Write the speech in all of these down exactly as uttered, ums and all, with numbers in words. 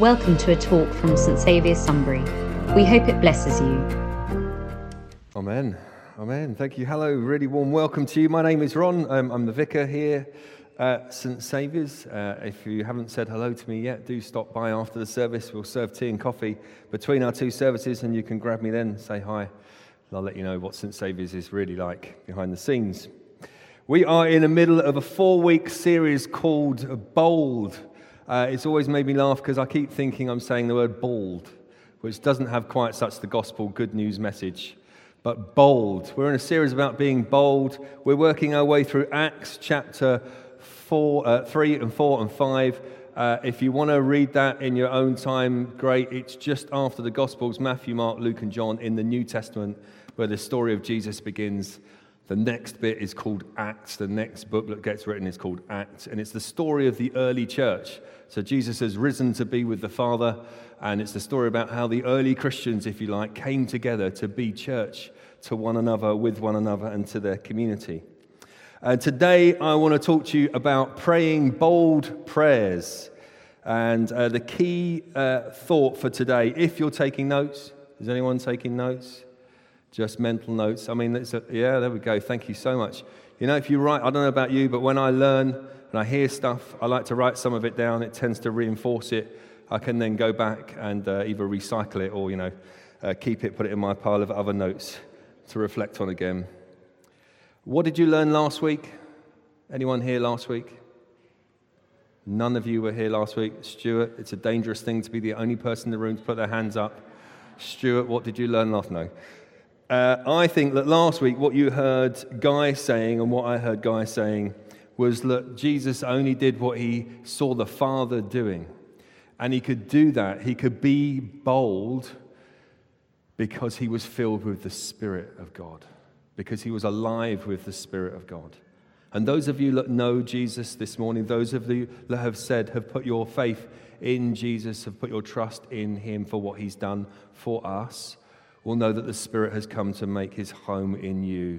Welcome to a talk from Saint Saviour's Sunbury. We hope it blesses you. Amen. Amen. Thank you. Hello. Really warm welcome to you. My name is Ron. Um, I'm the vicar here at Saint Saviour's. Uh, if you haven't said hello to me yet, do stop by after the service. We'll serve tea and coffee between our two services, and you can grab me then, say hi, and I'll let you know what Saint Saviour's is really like behind the scenes. We are in the middle of a four-week series called Bold. Uh, it's always made me laugh because I keep thinking I'm saying the word bald, which doesn't have quite such the gospel good news message, but bold. We're in a series about being bold. We're working our way through Acts chapter four, uh, three and four and five. Uh, if you want to read that in your own time, great. It's just after the Gospels, Matthew, Mark, Luke and John in the New Testament, where the story of Jesus begins. The next bit is called Acts. The next book that gets written is called Acts, and it's the story of the early church. So Jesus has risen to be with the Father, and it's the story about how the early Christians, if you like, came together to be church to one another, with one another, and to their community. And today I want to talk to you about praying bold prayers. And uh, the key uh, thought for today, if you're taking notes, is anyone taking notes? Just mental notes. I mean, it's a, yeah, there we go. Thank you so much. You know, if you write, I don't know about you, but when I learn and I hear stuff, I like to write some of it down. It tends to reinforce it. I can then go back and uh, either recycle it or, you know, uh, keep it, put it in my pile of other notes to reflect on again. What did you learn last week? Anyone here last week? None of you were here last week. Stuart, it's a dangerous thing to be the only person in the room to put their hands up. Stuart, what did you learn last? No. Uh, I think that last week what you heard Guy saying and what I heard Guy saying was that Jesus only did what he saw the Father doing. And he could do that. He could be bold because he was filled with the Spirit of God, because he was alive with the Spirit of God. And those of you that know Jesus this morning, those of you that have said, have put your faith in Jesus, have put your trust in him for what he's done for us, will know that the Spirit has come to make his home in you,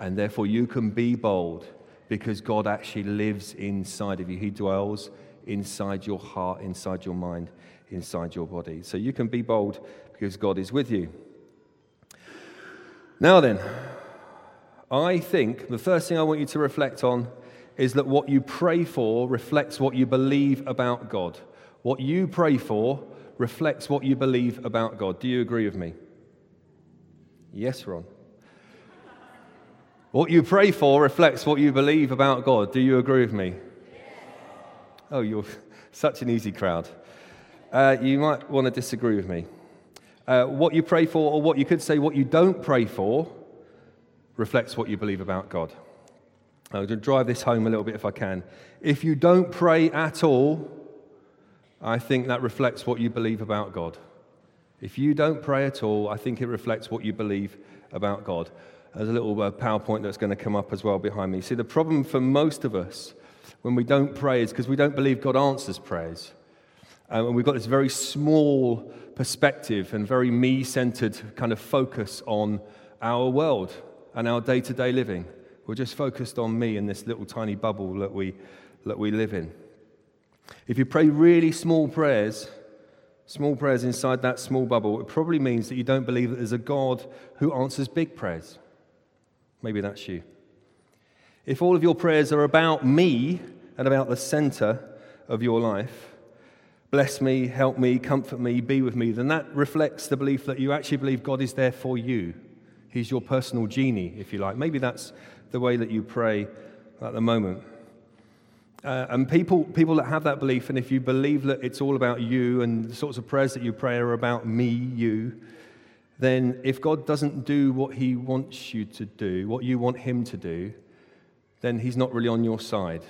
and therefore you can be bold because God actually lives inside of you. He dwells inside your heart, inside your mind, inside your body. So you can be bold because God is with you. Now then, I think the first thing I want you to reflect on is that what you pray for reflects what you believe about God. What you pray for reflects what you believe about God. Do you agree with me? Yes, Ron. What you pray for reflects what you believe about God. Do you agree with me? Yes. Oh, you're such an easy crowd. Uh, you might want to disagree with me. Uh, what you pray for, or what you could say, what you don't pray for, reflects what you believe about God. I'm going to drive this home a little bit if I can. If you don't pray at all, I think that reflects what you believe about God. If you don't pray at all, I think it reflects what you believe about God. There's a little uh, PowerPoint that's going to come up as well behind me. See, the problem for most of us when we don't pray is because we don't believe God answers prayers. Um, and we've got this very small perspective and very me-centered kind of focus on our world and our day-to-day living. We're just focused on me in this little tiny bubble that we, that we live in. If you pray really small prayers... Small prayers inside that small bubble, it probably means that you don't believe that there's a God who answers big prayers. Maybe that's you. If all of your prayers are about me and about the center of your life, bless me, help me, comfort me, be with me, then that reflects the belief that you actually believe God is there for you. He's your personal genie, if you like. Maybe that's the way that you pray at the moment. Uh, and people people that have that belief, and if you believe that it's all about you and the sorts of prayers that you pray are about me, you, then if God doesn't do what he wants you to do, what you want him to do, then he's not really on your side,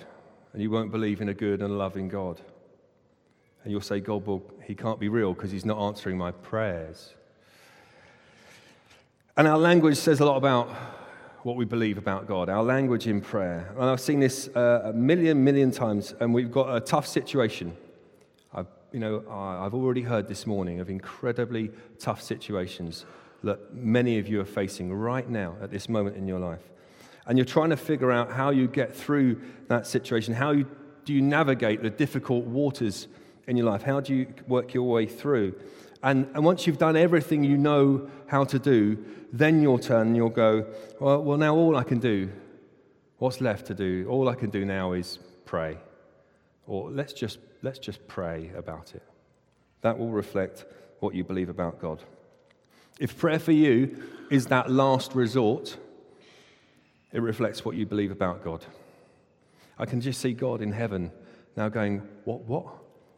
and you won't believe in a good and loving God. And you'll say, God, well, he can't be real because he's not answering my prayers. And our language says a lot about what we believe about God, our language in prayer. And I've seen this uh, a million, million times, and we've got a tough situation. I've, you know, I've already heard this morning of incredibly tough situations that many of you are facing right now at this moment in your life. And you're trying to figure out how you get through that situation. How you, do you navigate the difficult waters in your life? How do you work your way through? And, and once you've done everything you know how to do, then you'll turn and you'll go, well, well, now all I can do, what's left to do? All I can do now is pray. Or let's just let's just pray about it. That will reflect what you believe about God. If prayer for you is that last resort, it reflects what you believe about God. I can just see God in heaven now going, what, what?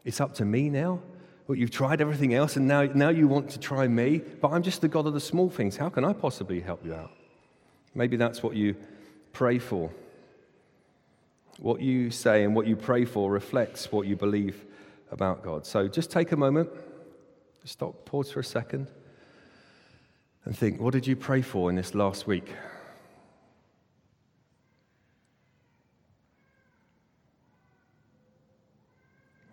It's up to me now? Well, you've tried everything else, and now, now you want to try me, but I'm just the God of the small things. How can I possibly help you out? Maybe that's what you pray for. What you say and what you pray for reflects what you believe about God. So just take a moment, stop, pause for a second, and think, what did you pray for in this last week?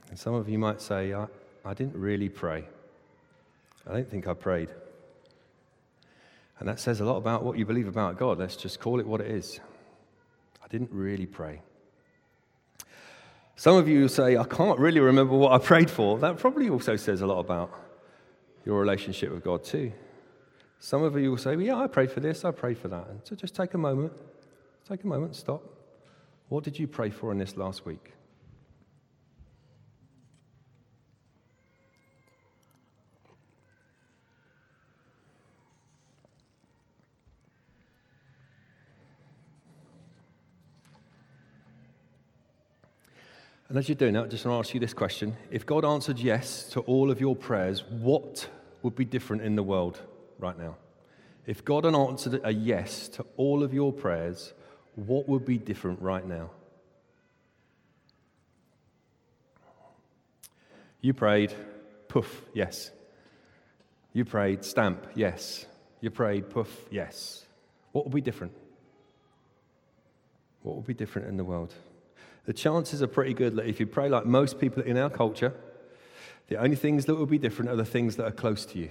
And some of you might say, I, I didn't really pray. I don't think I prayed. And that says a lot about what you believe about God. Let's just call it what it is. I didn't really pray. Some of you will say, I can't really remember what I prayed for. That probably also says a lot about your relationship with God too. Some of you will say, well, yeah, I prayed for this, I prayed for that. And so just take a moment, take a moment, stop. What did you pray for in this last week? And as you're doing that, I just want to ask you this question. If God answered yes to all of your prayers, what would be different in the world right now? If God answered a yes to all of your prayers, what would be different right now? You prayed, poof, yes. You prayed, stamp, yes. You prayed, poof, yes. What would be different? What would be different in the world? The chances are pretty good that if you pray like most people in our culture, the only things that will be different are the things that are close to you.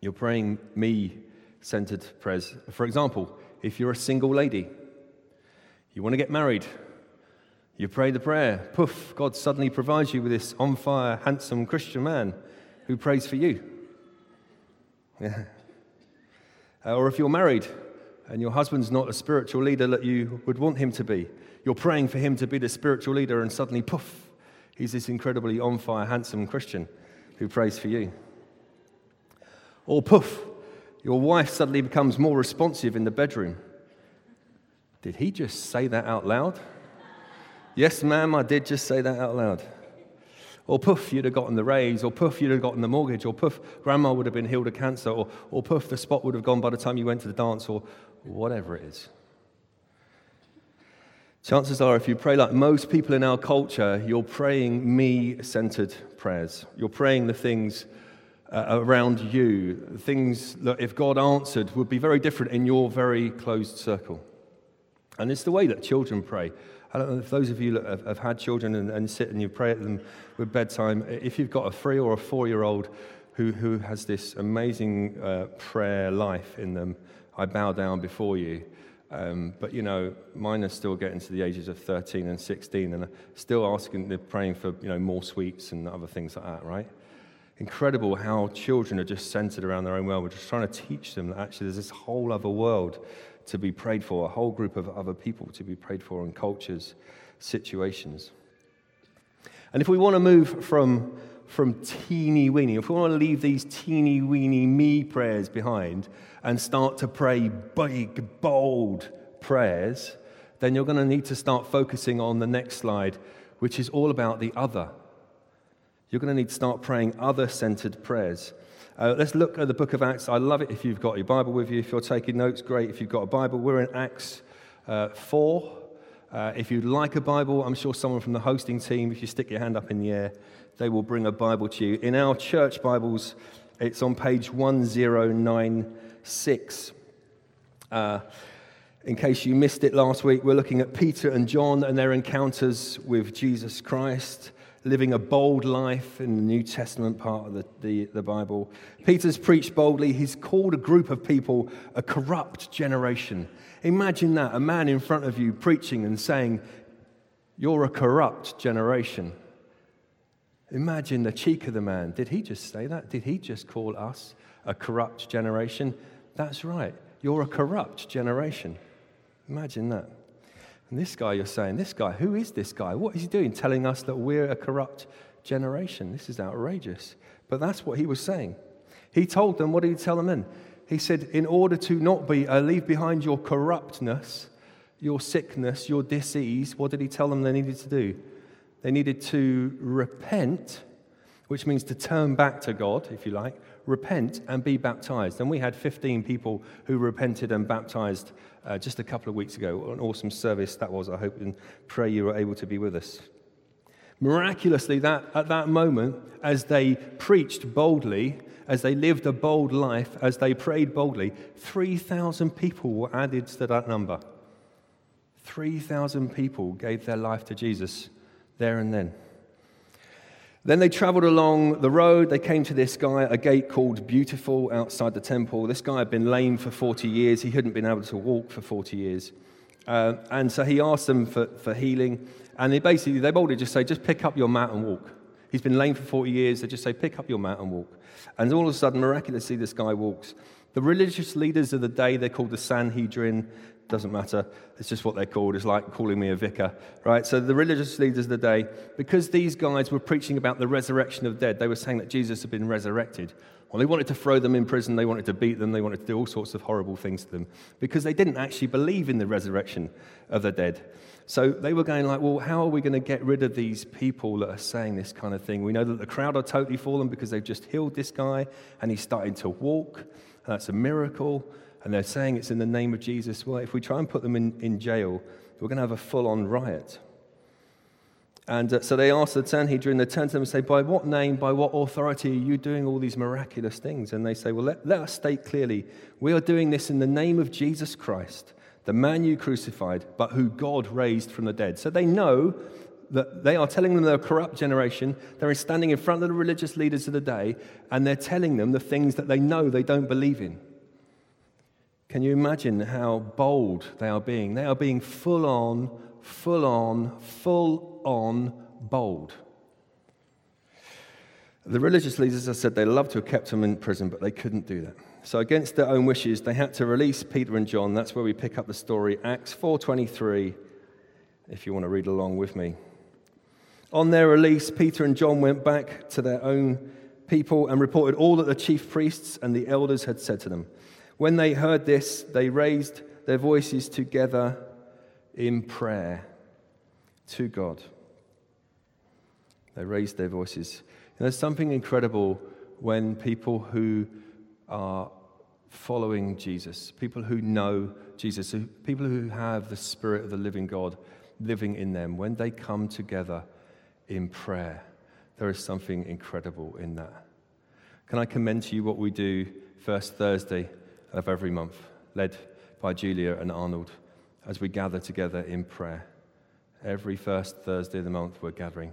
You're praying me-centered prayers. For example, if you're a single lady, you want to get married, you pray the prayer, poof, God suddenly provides you with this on-fire, handsome Christian man who prays for you. Yeah. Or if you're married, and your husband's not a spiritual leader that you would want him to be. You're praying for him to be the spiritual leader, and suddenly, poof, he's this incredibly on-fire, handsome Christian who prays for you. Or poof, your wife suddenly becomes more responsive in the bedroom. Did he just say that out loud? Yes, ma'am, I did just say that out loud. Or poof, you'd have gotten the raise, or poof, you'd have gotten the mortgage, or poof, grandma would have been healed of cancer, or, or poof, the spot would have gone by the time you went to the dance, or whatever it is. Chances are, if you pray like most people in our culture, you're praying me-centered prayers. You're praying the things uh, around you, things that if God answered would be very different in your very closed circle. And it's the way that children pray. I don't know if those of you that have, have had children and, and sit and you pray at them with bedtime, if you've got a three or a four-year-old who, who has this amazing uh, prayer life in them, I bow down before you. Um, but, you know, mine are still getting to the ages of thirteen and sixteen and still asking, they're praying for, you know, more sweets and other things like that, right? Incredible how children are just centered around their own world. We're just trying to teach them that actually there's this whole other world to be prayed for, a whole group of other people to be prayed for in cultures, situations. And if we want to move from from teeny-weeny, if we want to leave these teeny-weeny me prayers behind and start to pray big, bold prayers, then you're going to need to start focusing on the next slide, which is all about the other. You're going to need to start praying other-centered prayers. Uh, let's look at the book of Acts. I love it if you've got your Bible with you. If you're taking notes, great. If you've got a Bible, we're in Acts uh, four. Uh, if you'd like a Bible, I'm sure someone from the hosting team, if you stick your hand up in the air, they will bring a Bible to you. In our church Bibles, it's on page ten ninety-six. Uh, in case you missed it last week, we're looking at Peter and John and their encounters with Jesus Christ, living a bold life in the New Testament part of the, the, the Bible. Peter's preached boldly. He's called a group of people a corrupt generation. Imagine that, a man in front of you preaching and saying, You're a corrupt generation. Imagine the cheek of the man. Did he just say that? Did he just call us a corrupt generation? That's right. You're a corrupt generation. Imagine that. And this guy, you're saying, this guy, who is this guy? What is he doing telling us that we're a corrupt generation? This is outrageous. But that's what he was saying. He told them, what did he tell them then? He said, in order to not be, uh, leave behind your corruptness, your sickness, your disease, what did he tell them they needed to do? They needed to repent, which means to turn back to God, if you like, repent and be baptized. And we had fifteen people who repented and baptized uh, just a couple of weeks ago. What an awesome service that was. I hope and pray you were able to be with us. Miraculously, that at that moment, as they preached boldly, as they lived a bold life, as they prayed boldly, three thousand people were added to that number. three thousand people gave their life to Jesus there and then. Then they traveled along the road. They came to this guy, a gate called Beautiful, outside the temple. This guy had been lame for forty years. He hadn't been able to walk for forty years. Uh, and so he asked them for, for healing. And they basically, they boldly just say, just pick up your mat and walk. He's been lame for forty years. They just say, pick up your mat and walk. And all of a sudden, miraculously, this guy walks. The religious leaders of the day, they're called the Sanhedrin. Doesn't matter. It's just what they're called. It's like calling me a vicar, right? So the religious leaders of the day, because these guys were preaching about the resurrection of the dead, they were saying that Jesus had been resurrected. Well, they wanted to throw them in prison. They wanted to beat them. They wanted to do all sorts of horrible things to them because they didn't actually believe in the resurrection of the dead. So they were going like, well, how are we going to get rid of these people that are saying this kind of thing? We know that the crowd are totally for them because they've just healed this guy and he's starting to walk. That's a miracle. And they're saying it's in the name of Jesus. Well, if we try and put them in, in jail, we're going to have a full-on riot. And uh, so they asked the Sanhedrin, they turn to them and say, by what name, by what authority are you doing all these miraculous things? And they say, well, let, let us state clearly, we are doing this in the name of Jesus Christ, the man you crucified, but who God raised from the dead. So they know that they are telling them they're a corrupt generation. They're standing in front of the religious leaders of the day, and they're telling them the things that they know they don't believe in. Can you imagine how bold they are being? They are being full-on, full-on, full-on bold. The religious leaders, as I said, they loved to have kept them in prison, but they couldn't do that. So against their own wishes, they had to release Peter and John. That's where we pick up the story, Acts four twenty-three, if you want to read along with me. On their release, Peter and John went back to their own people and reported all that the chief priests and the elders had said to them. When they heard this, they raised their voices together in prayer to God. They raised their voices. And there's something incredible when people who are following Jesus, people who know Jesus, people who have the Spirit of the living God living in them, when they come together in prayer, there is something incredible in that. Can I commend to you what we do first Thursday of every month, led by Julia and Arnold, as we gather together in prayer. Every first Thursday of the month, we're gathering.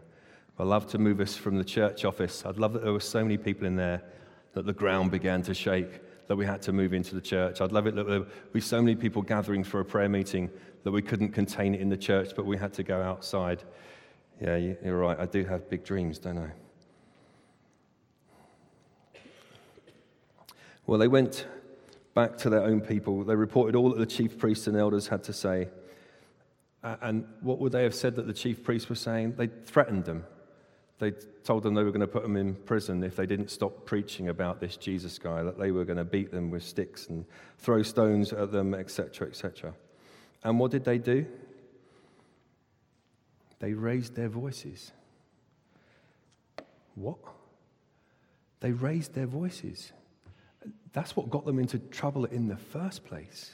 I'd love to move us from the church office. I'd love that there were so many people in there that the ground began to shake, that we had to move into the church. I'd love it that there were so many people gathering for a prayer meeting that we couldn't contain it in the church, but we had to go outside. Yeah, you're right. I do have big dreams, don't I? Well, they went back to their own people. They reported all that the chief priests and elders had to say. And what would they have said that the chief priests were saying? They threatened them. They told them they were going to put them in prison if they didn't stop preaching about this Jesus guy, that they were going to beat them with sticks and throw stones at them, et cetera, et cetera. And what did they do? They raised their voices. What? They raised their voices. That's what got them into trouble in the first place.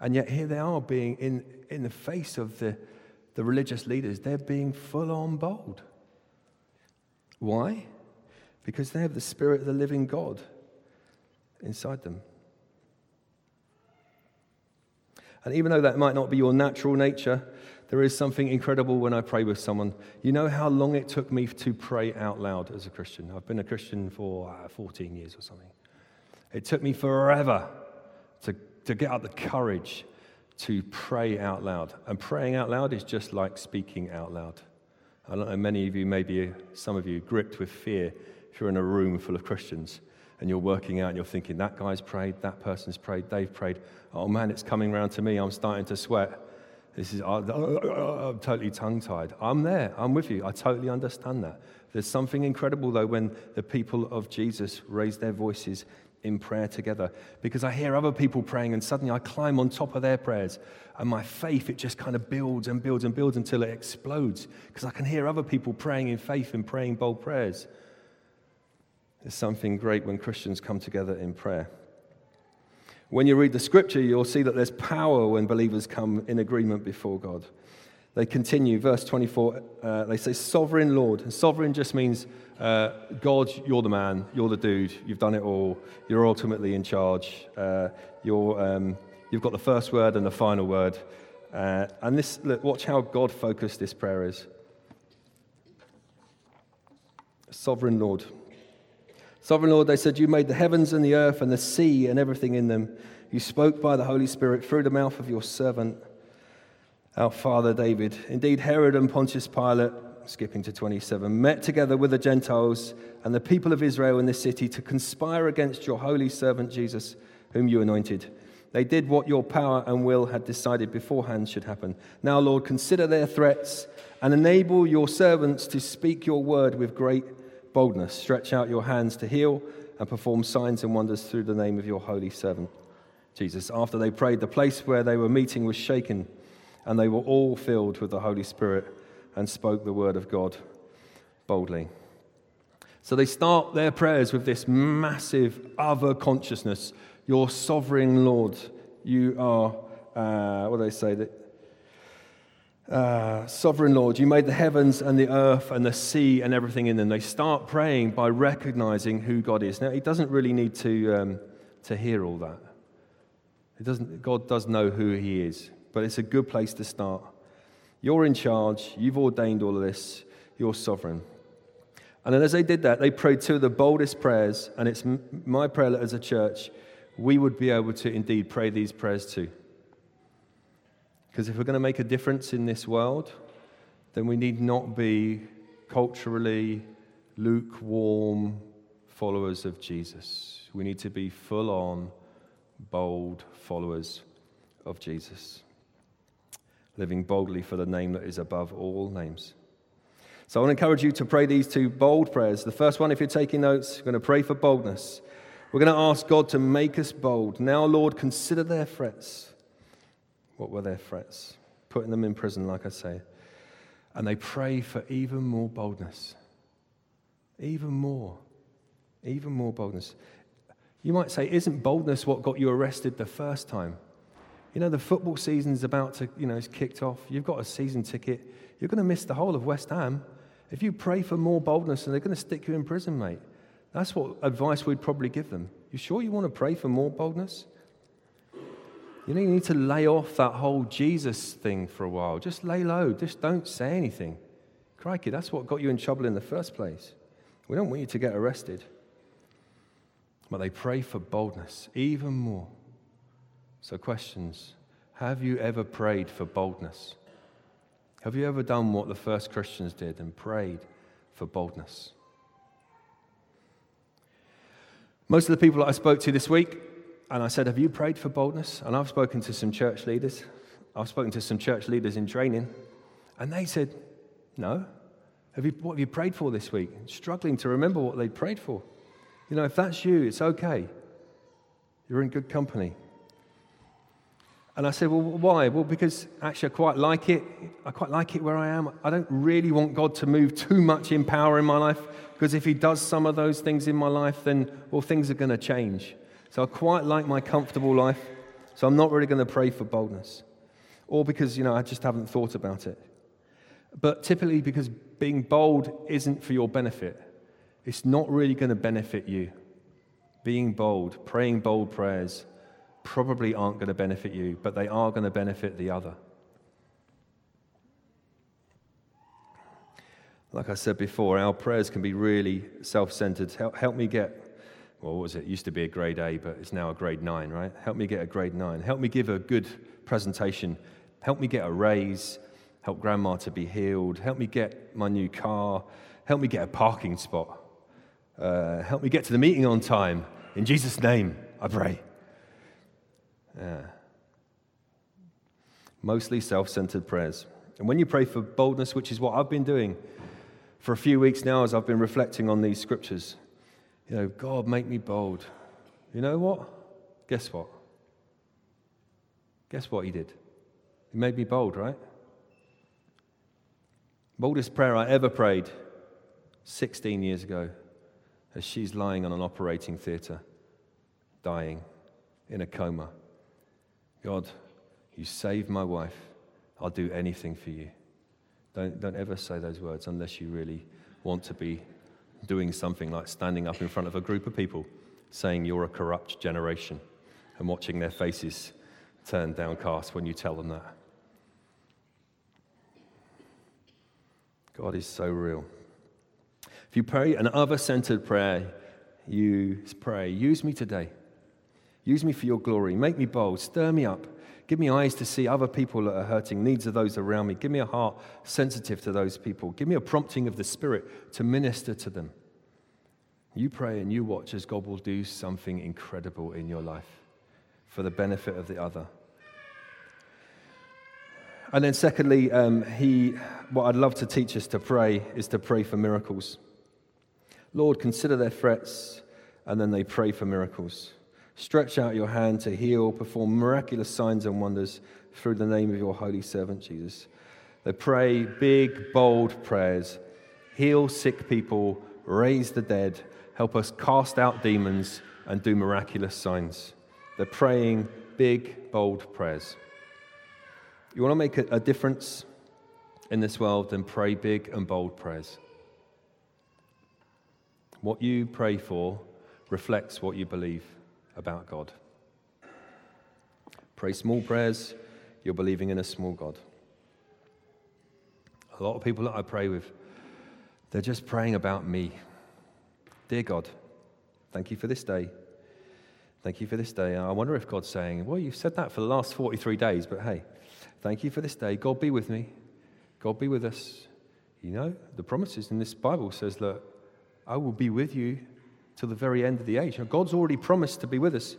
And yet here they are being, in, in the face of the, the religious leaders, they're being full-on bold. Why? Because they have the Spirit of the living God inside them. And even though that might not be your natural nature, there is something incredible when I pray with someone. You know how long it took me to pray out loud as a Christian? I've been a Christian for uh, fourteen years or something. It took me forever to, to get up the courage to pray out loud. And praying out loud is just like speaking out loud. I don't know, many of you, maybe some of you, gripped with fear if you're in a room full of Christians and you're working out and you're thinking, that guy's prayed, that person's prayed, they've prayed. Oh man, it's coming round to me. I'm starting to sweat. This is, I'm totally tongue-tied. I'm there. I'm with you. I totally understand that. There's something incredible, though, when the people of Jesus raise their voices in prayer together, because I hear other people praying and suddenly I climb on top of their prayers, and my faith, it just kind of builds and builds and builds until it explodes, because I can hear other people praying in faith and praying bold prayers. There's something great when Christians come together in prayer. When you read the scripture, you'll see that there's power when believers come in agreement before God. They continue, verse twenty-four, uh, they say, Sovereign Lord. And sovereign just means, uh, God, you're the man, you're the dude, you've done it all, you're ultimately in charge, uh, you're, um, you've got the first word and the final word. Uh, and this, look, watch how God-focused this prayer is. Sovereign Lord. Sovereign Lord, they said, you made the heavens and the earth and the sea and everything in them. You spoke by the Holy Spirit through the mouth of your servant, our father David. Indeed, Herod and Pontius Pilate, skipping to twenty-seven, met together with the Gentiles and the people of Israel in this city to conspire against your holy servant Jesus, whom you anointed. They did what your power and will had decided beforehand should happen. Now, Lord, consider their threats and enable your servants to speak your word with great boldness. Stretch out your hands to heal and perform signs and wonders through the name of your holy servant, Jesus. After they prayed, the place where they were meeting was shaken, and they were all filled with the Holy Spirit and spoke the word of God boldly. So they start their prayers with this massive other consciousness. Your sovereign Lord, you are, uh, what do they say, that Uh, sovereign Lord, you made the heavens and the earth and the sea and everything in them. They start praying by recognizing who God is. Now, he doesn't really need to um, to hear all that. It doesn't. God does know who he is, but it's a good place to start. You're in charge. You've ordained all of this. You're sovereign. And then as they did that, they prayed two of the boldest prayers, and it's m- my prayer that as a church, we would be able to indeed pray these prayers too. Because if we're going to make a difference in this world, then we need not be culturally lukewarm followers of Jesus. We need to be full-on, bold followers of Jesus, living boldly for the name that is above all names. So I want to encourage you to pray these two bold prayers. The first one, if you're taking notes, we're going to pray for boldness. We're going to ask God to make us bold. Now, Lord, consider their threats. What were their threats? Putting them in prison, like I say. And they pray for even more boldness. Even more. Even more boldness. You might say, isn't boldness what got you arrested the first time? You know, the football season's about to, you know, it's kicked off. You've got a season ticket. You're going to miss the whole of West Ham. If you pray for more boldness, and they're going to stick you in prison, mate. That's what advice we'd probably give them. You sure you want to pray for more boldness? You know, you need to lay off that whole Jesus thing for a while. Just lay low. Just don't say anything. Crikey, that's what got you in trouble in the first place. We don't want you to get arrested. But they pray for boldness, even more. So questions. Have you ever prayed for boldness? Have you ever done what the first Christians did and prayed for boldness? Most of the people that I spoke to this week, and I said, have you prayed for boldness? And I've spoken to some church leaders. I've spoken to some church leaders in training. And they said, no. Have you, what have you prayed for this week? Struggling to remember what they prayed for. You know, if that's you, it's okay. You're in good company. And I said, well, why? Well, because actually I quite like it. I quite like it where I am. I don't really want God to move too much in power in my life, because if he does some of those things in my life, then, well, things are going to change. So I quite like my comfortable life, so I'm not really going to pray for boldness. Or because, you know, I just haven't thought about it. But typically because being bold isn't for your benefit. It's not really going to benefit you. Being bold, praying bold prayers probably aren't going to benefit you, but they are going to benefit the other. Like I said before, our prayers can be really self-centered. Help, help me get well, what was it? It used to be a grade A, but it's now a grade nine, right? Help me get a grade nine. Help me give a good presentation. Help me get a raise. Help grandma to be healed. Help me get my new car. Help me get a parking spot. Uh, help me get to the meeting on time. In Jesus' name, I pray. Yeah. Mostly self-centered prayers. And when you pray for boldness, which is what I've been doing for a few weeks now as I've been reflecting on these scriptures, you know, God, make me bold. You know what? Guess what? Guess what he did? He made me bold, right? Boldest prayer I ever prayed sixteen years ago as she's lying on an operating theatre, dying in a coma. God, you saved my wife. I'll do anything for you. Don't, don't ever say those words unless you really want to be doing something like standing up in front of a group of people saying you're a corrupt generation and watching their faces turn downcast when you tell them that. God is so real. If you pray an other-centered prayer, you pray, use me today. Use me for your glory. Make me bold. Stir me up. Give me eyes to see other people that are hurting, needs of those around me. Give me a heart sensitive to those people. Give me a prompting of the Spirit to minister to them. You pray and you watch as God will do something incredible in your life for the benefit of the other. And then secondly, um, he, what I'd love to teach us to pray is to pray for miracles. Lord, consider their threats, and then they pray for miracles. Stretch out your hand to heal, perform miraculous signs and wonders through the name of your holy servant, Jesus. They pray big, bold prayers. Heal sick people, raise the dead, help us cast out demons and do miraculous signs. They're praying big, bold prayers. You want to make a, a difference in this world, then pray big and bold prayers. What you pray for reflects what you believe about God. Pray small prayers, you're believing in a small God. A lot of people that I pray with, they're just praying about me. Dear God, thank you for this day. Thank you for this day. I wonder if God's saying, well, you've said that for the last forty-three days, but hey, thank you for this day. God be with me. God be with us. You know, the promises in this Bible says that I will be with you till the very end of the age. God's already promised to be with us.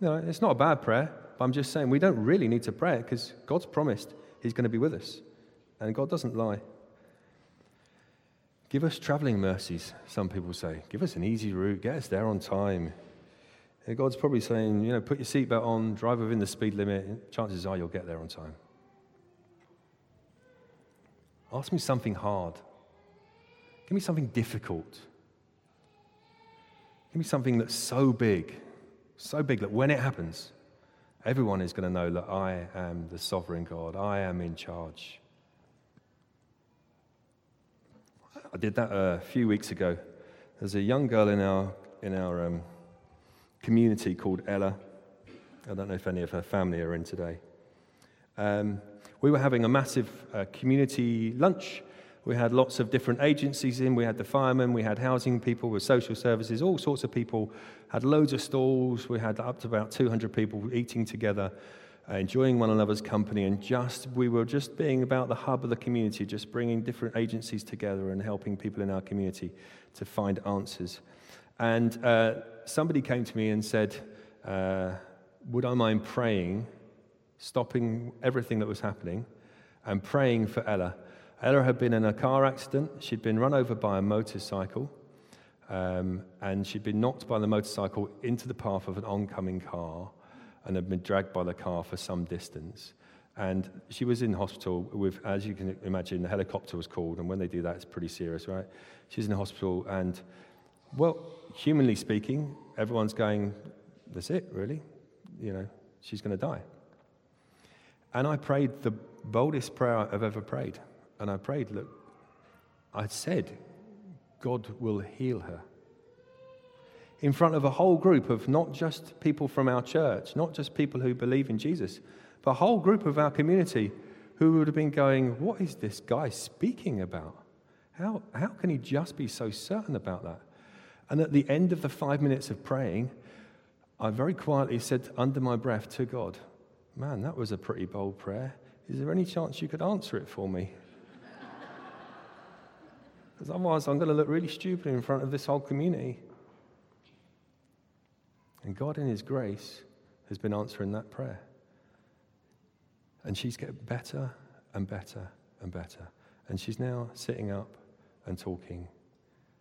No, it's not a bad prayer, but I'm just saying we don't really need to pray it because God's promised he's going to be with us, and God doesn't lie. Give us traveling mercies, some people say. Give us an easy route, get us there on time. And God's probably saying, you know, put your seatbelt on, drive within the speed limit, chances are you'll get there on time. Ask me something hard. Give me something difficult. Give me something that's so big, so big that when it happens, everyone is going to know that I am the sovereign God. I am in charge. I did that a few weeks ago. There's a young girl in our in our um, community called Ella. I don't know if any of her family are in today. Um, we were having a massive uh, community lunch. We had lots of different agencies in. We had the firemen, we had housing people, with social services, all sorts of people. Had loads of stalls. We had up to about two hundred people eating together, uh, enjoying one another's company, and just we were just being about the hub of the community, just bringing different agencies together and helping people in our community to find answers. And uh, somebody came to me and said, uh, would I mind praying, stopping everything that was happening, and praying for Ella? Ella had been in a car accident. She'd been run over by a motorcycle, um, and she'd been knocked by the motorcycle into the path of an oncoming car and had been dragged by the car for some distance. And she was in hospital with, as you can imagine, the helicopter was called, and when they do that, it's pretty serious, right? She's in hospital, and, well, humanly speaking, everyone's going, that's it, really? You know, she's going to die. And I prayed the boldest prayer I've ever prayed. And I prayed, look, I said, God will heal her. In front of a whole group of not just people from our church, not just people who believe in Jesus, but a whole group of our community who would have been going, what is this guy speaking about? How, how can he just be so certain about that? And at the end of the five minutes of praying, I very quietly said under my breath to God, man, that was a pretty bold prayer. Is there any chance you could answer it for me? Because otherwise I'm going to look really stupid in front of this whole community. And God in his grace has been answering that prayer. And she's getting better and better and better. And she's now sitting up and talking.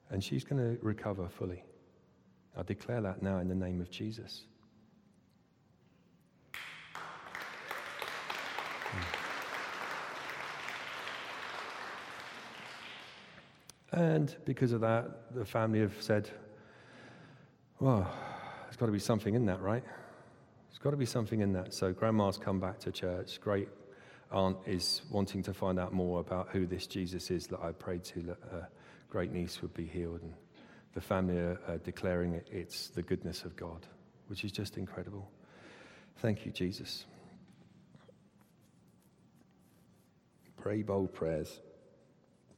And she's going to recover fully. I declare that now in the name of Jesus. And because of that, the family have said, well, there's got to be something in that, right? There's got to be something in that. So grandma's come back to church. Great aunt is wanting to find out more about who this Jesus is that I prayed to, that her great niece would be healed. And the family are, are declaring it, it's the goodness of God, which is just incredible. Thank you, Jesus. Pray bold prayers.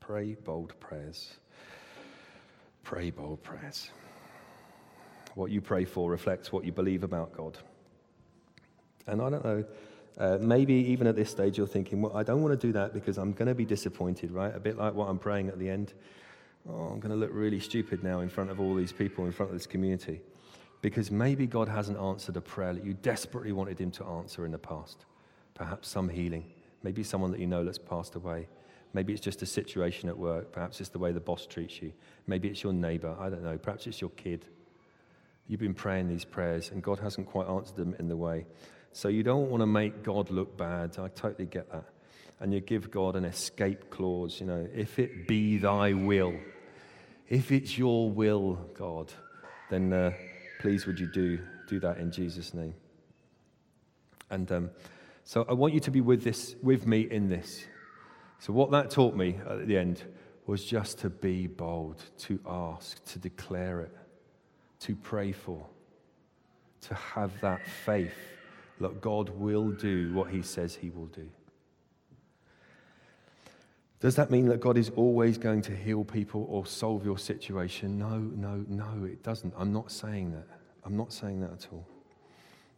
Pray bold prayers. Pray bold prayers. What you pray for reflects what you believe about God. And I don't know, uh, maybe even at this stage you're thinking, well, I don't want to do that because I'm going to be disappointed, right? A bit like what I'm praying at the end. Oh, I'm going to look really stupid now in front of all these people, in front of this community. Because maybe God hasn't answered a prayer that you desperately wanted him to answer in the past. Perhaps some healing. Maybe someone that you know that's passed away. Maybe it's just a situation at work. Perhaps it's the way the boss treats you. Maybe it's your neighbor. I don't know. Perhaps it's your kid. You've been praying these prayers, and God hasn't quite answered them in the way. So you don't want to make God look bad. I totally get that. And you give God an escape clause. You know, if it be thy will, if it's your will, God, then uh, please would you do, do that in Jesus' name. And um, so I want you to be with this, with me in this. So what that taught me at the end was just to be bold, to ask, to declare it, to pray for, to have that faith that God will do what he says he will do. Does that mean that God is always going to heal people or solve your situation? No, no, no, it doesn't. I'm not saying that. I'm not saying that at all.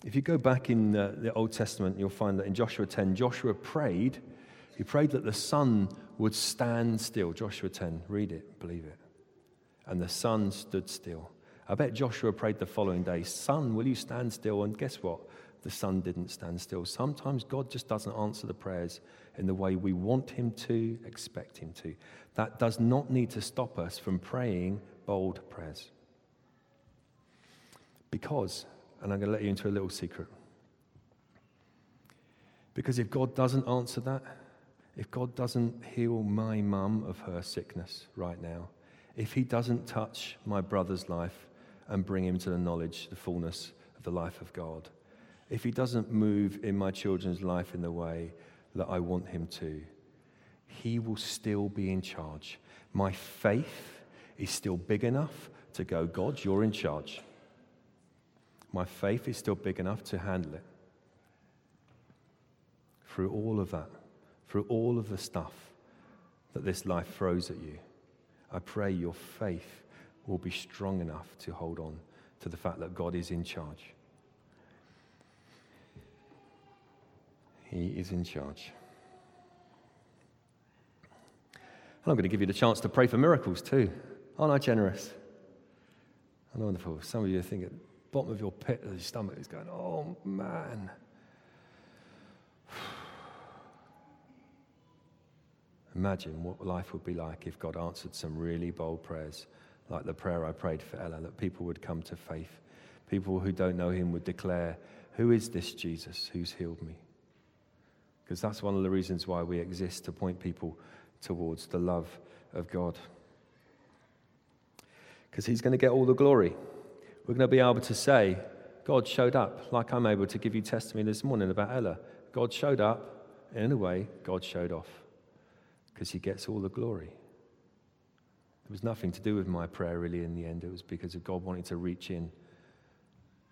If you go back in the, the Old Testament, you'll find that in Joshua ten, Joshua prayed He prayed that the sun would stand still. Joshua ten, read it, believe it. And the sun stood still. I bet Joshua prayed the following day, sun, will you stand still? And guess what? The sun didn't stand still. Sometimes God just doesn't answer the prayers in the way we want him to, expect him to. That does not need to stop us from praying bold prayers. Because, and I'm going to let you into a little secret, because if God doesn't answer that, if God doesn't heal my mum of her sickness right now, if he doesn't touch my brother's life and bring him to the knowledge, the fullness of the life of God, if he doesn't move in my children's life in the way that I want him to, he will still be in charge. My faith is still big enough to go, God, you're in charge. My faith is still big enough to handle it. Through all of that, through all of the stuff that this life throws at you, I pray your faith will be strong enough to hold on to the fact that God is in charge. He is in charge. And I'm going to give you the chance to pray for miracles too. Aren't I generous? And wonderful. Some of you think at the bottom of your pit of your stomach is going, oh man. Imagine what life would be like if God answered some really bold prayers, like the prayer I prayed for Ella, that people would come to faith. People who don't know him would declare, who is this Jesus who's healed me? Because that's one of the reasons why we exist, to point people towards the love of God. Because he's going to get all the glory. We're going to be able to say, God showed up, like I'm able to give you testimony this morning about Ella. God showed up, and in a way, God showed off. Because he gets all the glory. It was nothing to do with my prayer really in the end. It was because of God wanting to reach in,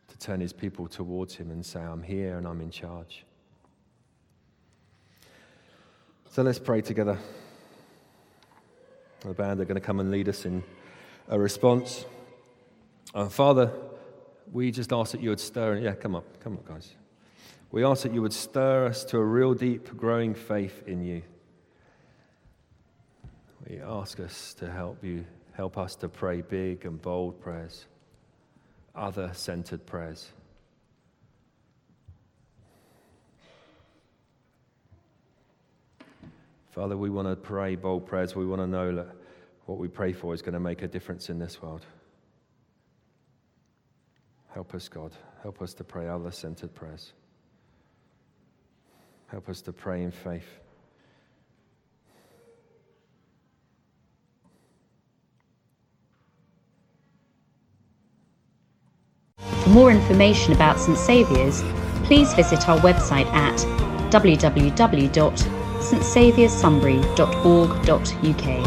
to turn his people towards him and say, I'm here and I'm in charge. So let's pray together. The band are going to come and lead us in a response. Uh, Father, we just ask that you would stir, yeah, come up, come up, guys. We ask that you would stir us to a real deep, growing faith in you. We ask us to help you, help us to pray big and bold prayers, other-centered prayers. Father, we want to pray bold prayers. We want to know that what we pray for is going to make a difference in this world. Help us, God. Help us to pray other-centered prayers. Help us to pray in faith. For more information about Saint Saviour's, please visit our website at w w w dot saint saviours sunbury dot org dot u k.